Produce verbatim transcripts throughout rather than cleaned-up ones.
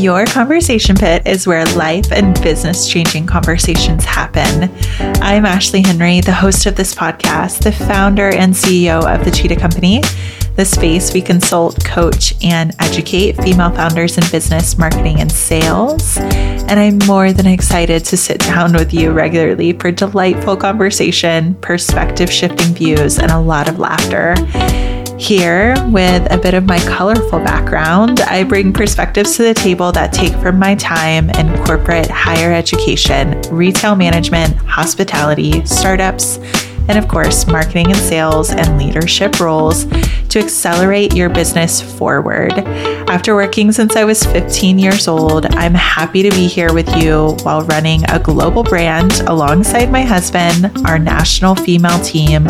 Your Conversation Pit is where life and business-changing conversations happen. I'm Ashleigh Henry, the host of this podcast, the founder and C E O of The Cheetah Company, the space we consult, coach, and educate female founders in business, marketing, and sales. And I'm more than excited to sit down with you regularly for delightful conversation, perspective-shifting views, and a lot of laughter. Here, with a bit of my colorful background, I bring perspectives to the table that take from my time in corporate higher education, retail management, hospitality, startups, and of course, marketing and sales and leadership roles to accelerate your business forward. After working since I was fifteen years old, I'm happy to be here with you while running a global brand alongside my husband, our national female team,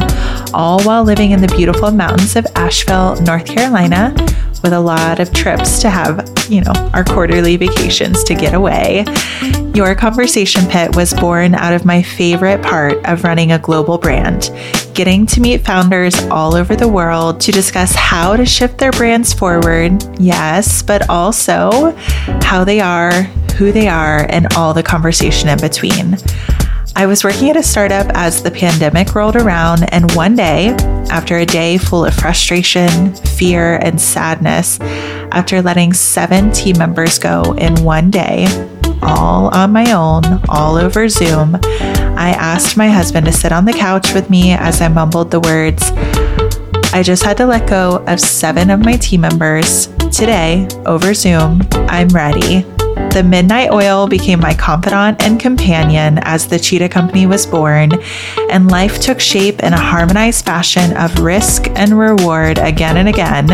all while living in the beautiful mountains of Asheville, North Carolina, with a lot of trips to have, you know, our quarterly vacations to get away. Your Conversation Pit was born out of my favorite part of running a global brand, getting to meet founders all over the world to discuss how to shift their brands forward, yes, but also how they are, who they are, and all the conversation in between. I was working at a startup as the pandemic rolled around, and one day, after a day full of frustration, fear, and sadness, after letting seven team members go in one day, all on my own, all over Zoom, I asked my husband to sit on the couch with me as I mumbled the words, "I just had to let go of seven of my team members. Today, over Zoom, I'm ready." The Midnight Oil became my confidant and companion as the Cheetah Company was born, and life took shape in a harmonized fashion of risk and reward again and again.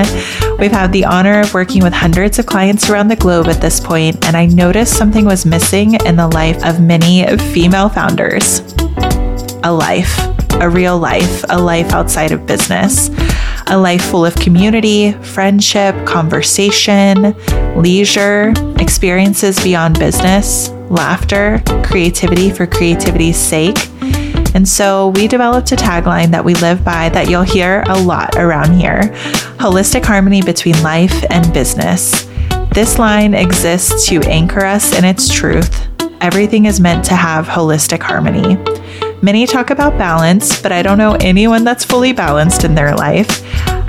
We've had the honor of working with hundreds of clients around the globe at this point, and I noticed something was missing in the life of many female founders. A life, a real life, a life outside of business. A life full of community, friendship, conversation, leisure, experiences beyond business, laughter, creativity for creativity's sake. And so we developed a tagline that we live by that you'll hear a lot around here: holistic harmony between life and business. This line exists to anchor us in its truth. Everything is meant to have holistic harmony. Many talk about balance, but I don't know anyone that's fully balanced in their life.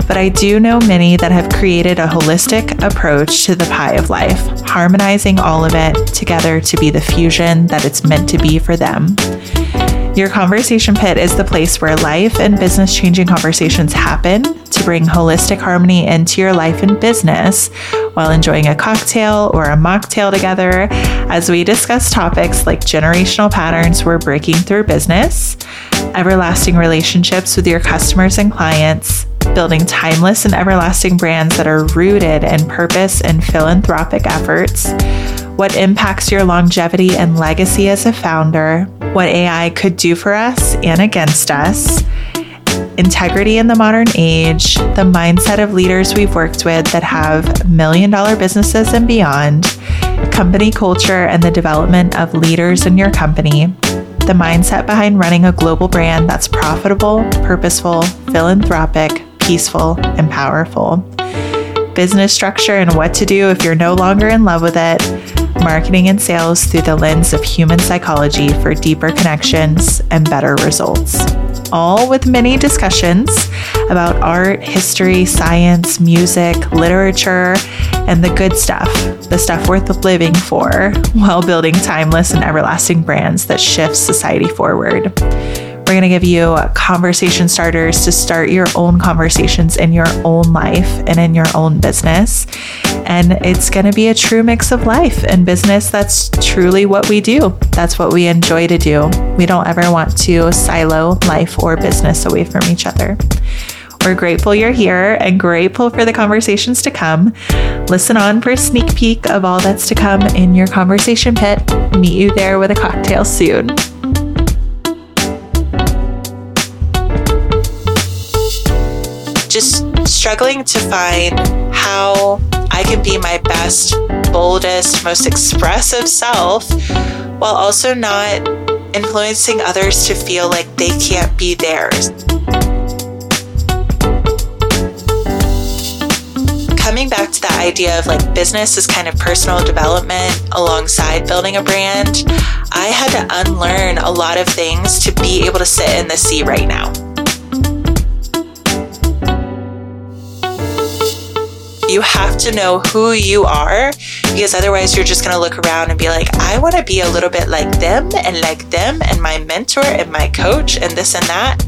But I do know many that have created a holistic approach to the pie of life, harmonizing all of it together to be the fusion that it's meant to be for them. Your Conversation Pit is the place where life and business-changing conversations happen to bring holistic harmony into your life and business while enjoying a cocktail or a mocktail together as we discuss topics like generational patterns we're breaking through business, everlasting relationships with your customers and clients, building timeless and everlasting brands that are rooted in purpose and philanthropic efforts, what impacts your longevity and legacy as a founder, what A I could do for us and against us, integrity in the modern age, the mindset of leaders we've worked with that have million-dollar businesses and beyond, company culture and the development of leaders in your company, the mindset behind running a global brand that's profitable, purposeful, philanthropic, peaceful, and powerful, business structure and what to do if you're no longer in love with it, marketing and sales through the lens of human psychology for deeper connections and better results. All with many discussions about art, history, science, music, literature, and the good stuff, the stuff worth living for, while building timeless and everlasting brands that shift society forward. We're going to give you conversation starters to start your own conversations in your own life and in your own business. And it's going to be a true mix of life and business. That's truly what we do. That's what we enjoy to do. We don't ever want to silo life or business away from each other. We're grateful you're here and grateful for the conversations to come. Listen on for a sneak peek of all that's to come in Your Conversation Pit. Meet you there with a cocktail soon. Just struggling to find how I can be my best, boldest, most expressive self while also not influencing others to feel like they can't be theirs. coming back to that idea of like business is kind of personal development alongside building a brand, I had to unlearn a lot of things to be able to sit in this seat right now. You have to know who you are, because otherwise you're just going to look around and be like, I want to be a little bit like them and like them and my mentor and my coach and this and that.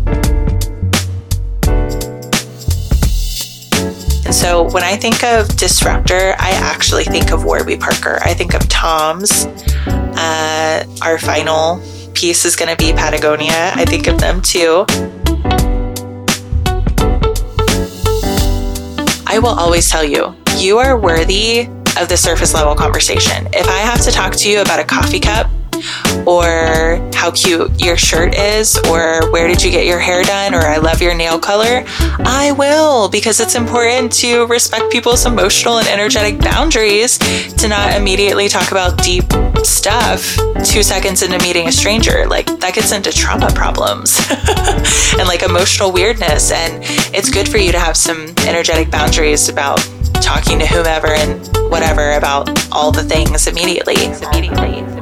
And so when I think of disruptor, I actually think of Warby Parker. I think of Tom's. Uh, our final piece is going to be Patagonia. I think of them too. I will always tell you, you are worthy of the surface level conversation. If I have to talk to you about a coffee cup or how cute your shirt is or where did you get your hair done or I love your nail color, I will, because it's important to respect people's emotional and energetic boundaries, to not immediately talk about deep stuff two seconds into meeting a stranger. Like, that gets into trauma problems and like emotional weirdness, and it's good for you to have some energetic boundaries about talking to whomever and whatever about all the things immediately immediately